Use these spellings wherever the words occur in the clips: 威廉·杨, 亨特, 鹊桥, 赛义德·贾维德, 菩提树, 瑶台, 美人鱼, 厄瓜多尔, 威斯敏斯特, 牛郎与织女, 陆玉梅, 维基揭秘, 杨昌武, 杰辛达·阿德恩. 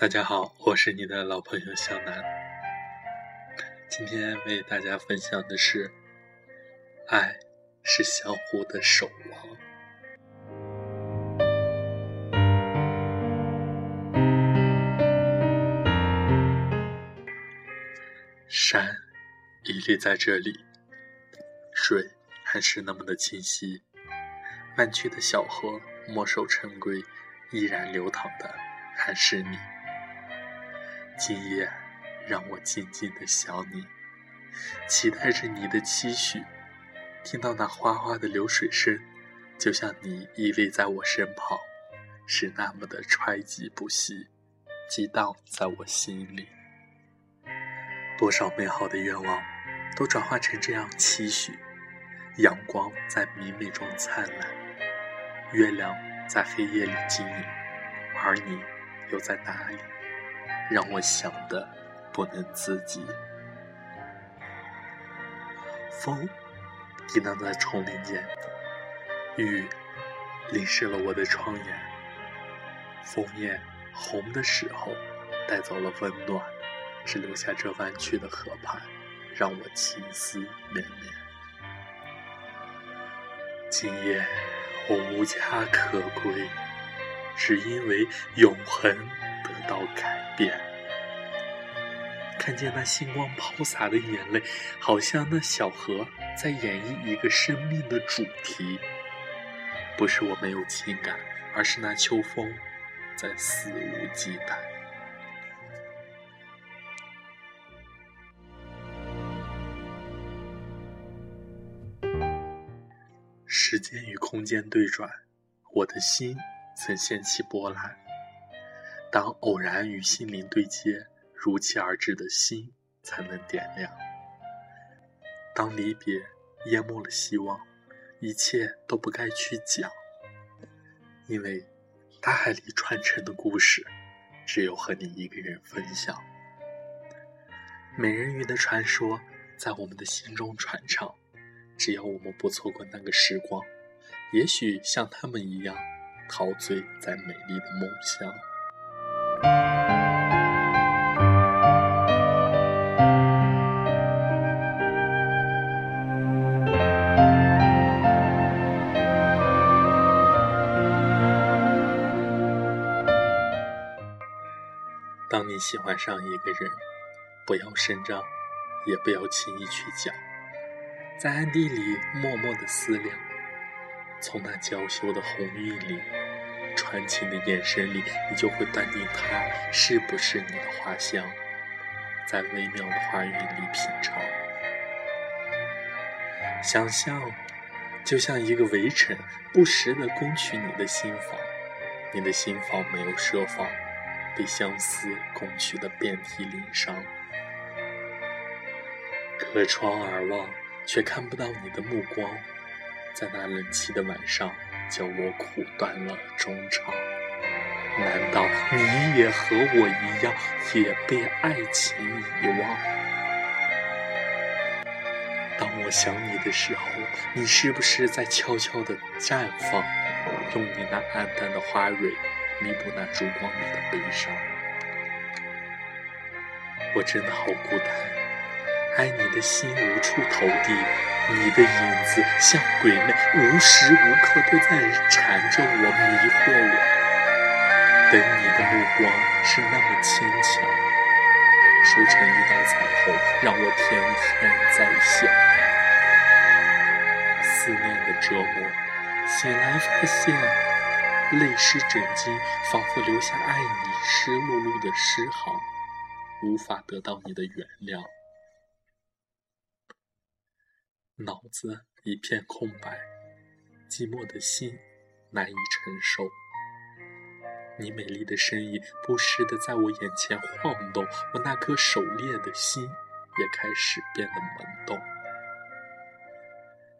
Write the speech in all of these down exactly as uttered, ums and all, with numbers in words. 大家好，我是你的老朋友小南。今天为大家分享的是，爱是相互的守望。山屹立在这里，水还是那么的清晰，漫去的小河墨守成规，依然流淌的还是你。今夜让我静静的想你，期待着你的期许，听到那哗哗的流水声，就像你依偎在我身旁，是那么的湍急不息，激荡在我心里。多少美好的愿望都转化成这样期许，阳光在明媚中灿烂，月亮在黑夜里晶莹，而你又在哪里？让我想的不能自己。风抵挡在丛林间，雨淋湿了我的窗沿，枫叶红的时候带走了温暖，只留下这弯曲的河畔，让我情思绵绵。今夜我无家可归，只因为永恒得到改变。看见那星光抛洒的眼泪，好像那小河在演绎一个生命的主题。不是我没有情感，而是那秋风在肆无忌惮。时间与空间对转，我的心曾掀起波澜。当偶然与心灵对接，如期而至的心才能点亮。当离别淹没了希望，一切都不该去讲，因为大海里串成的故事，只有和你一个人分享。美人鱼的传说在我们的心中传唱，只要我们不错过那个时光，也许像他们一样陶醉在美丽的梦乡。当你喜欢上一个人，不要声张，也不要轻易去讲，在暗地里默默的思量，从那娇羞的红晕里，传情的眼神里，你就会断定他是不是你的花香，在微妙的花韵里品尝。想象就像一个围城，不时地攻取你的心房，你的心房没有设防，被相思攻取得遍体鳞伤。隔窗而望，却看不到你的目光，在那冷凄的晚上，叫我苦断了衷肠。难道你也和我一样，也被爱情遗忘？当我想你的时候，你是不是在悄悄地绽放，用你那暗淡的花蕊弥补那烛光里的悲伤？我真的好孤单，爱你的心无处投递，你的影子像鬼魅，无时无刻都在缠着我，迷惑我。等你的目光是那么牵强，收成一道彩虹，让我天天在想。思念的折磨，醒来发现泪湿枕巾，仿佛留下爱你湿漉漉的诗行，无法得到你的原谅。脑子一片空白，寂寞的心难以承受。你美丽的身影不时地在我眼前晃动，我那颗狩猎的心也开始变得萌动。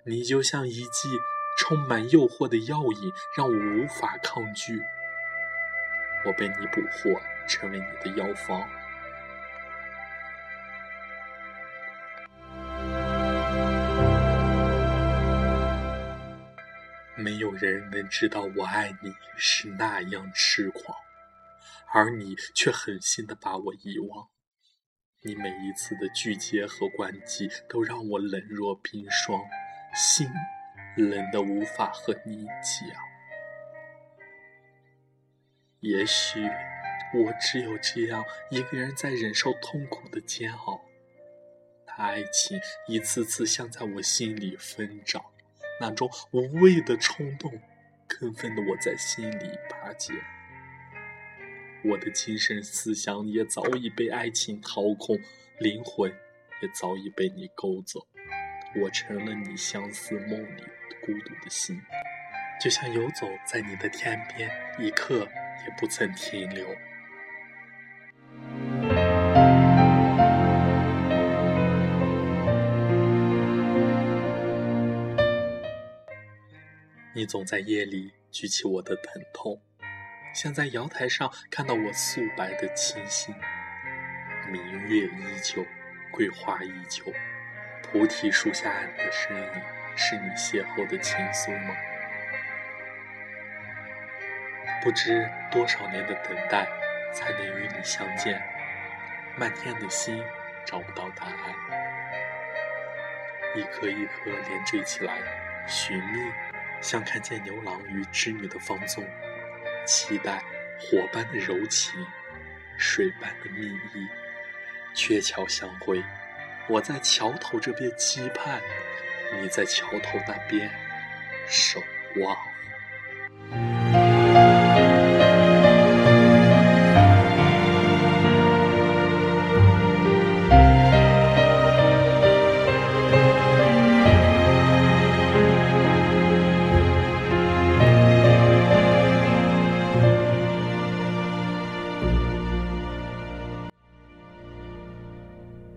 你就像一剂充满诱惑的药引，让我无法抗拒。我被你捕获，成为你的药方。没有人能知道我爱你是那样痴狂，而你却狠心地把我遗忘。你每一次的拒接和关机都让我冷若冰霜，心冷得无法和你讲。也许我只有这样一个人在忍受痛苦的煎熬，那爱情一次次像在我心里疯长，那种无谓的冲动坑分的我在心里巴结。我的精神思想也早已被爱情掏空，灵魂也早已被你勾走，我成了你相思梦里孤独的心，就像游走在你的天边，一刻也不曾停留。你总在夜里举起我的疼痛，像在瑶台上看到我素白的清新。明月依旧，桂花依旧，菩提树下岸的身影，是你邂逅的情愫吗？不知多少年的等待，才能与你相见，漫天的心找不到答案，一颗一颗连缀起来，寻觅像看见牛郎与织女的放纵，期待火般的柔情，水般的蜜意，鹊桥相会，我在桥头这边期盼，你在桥头那边守望。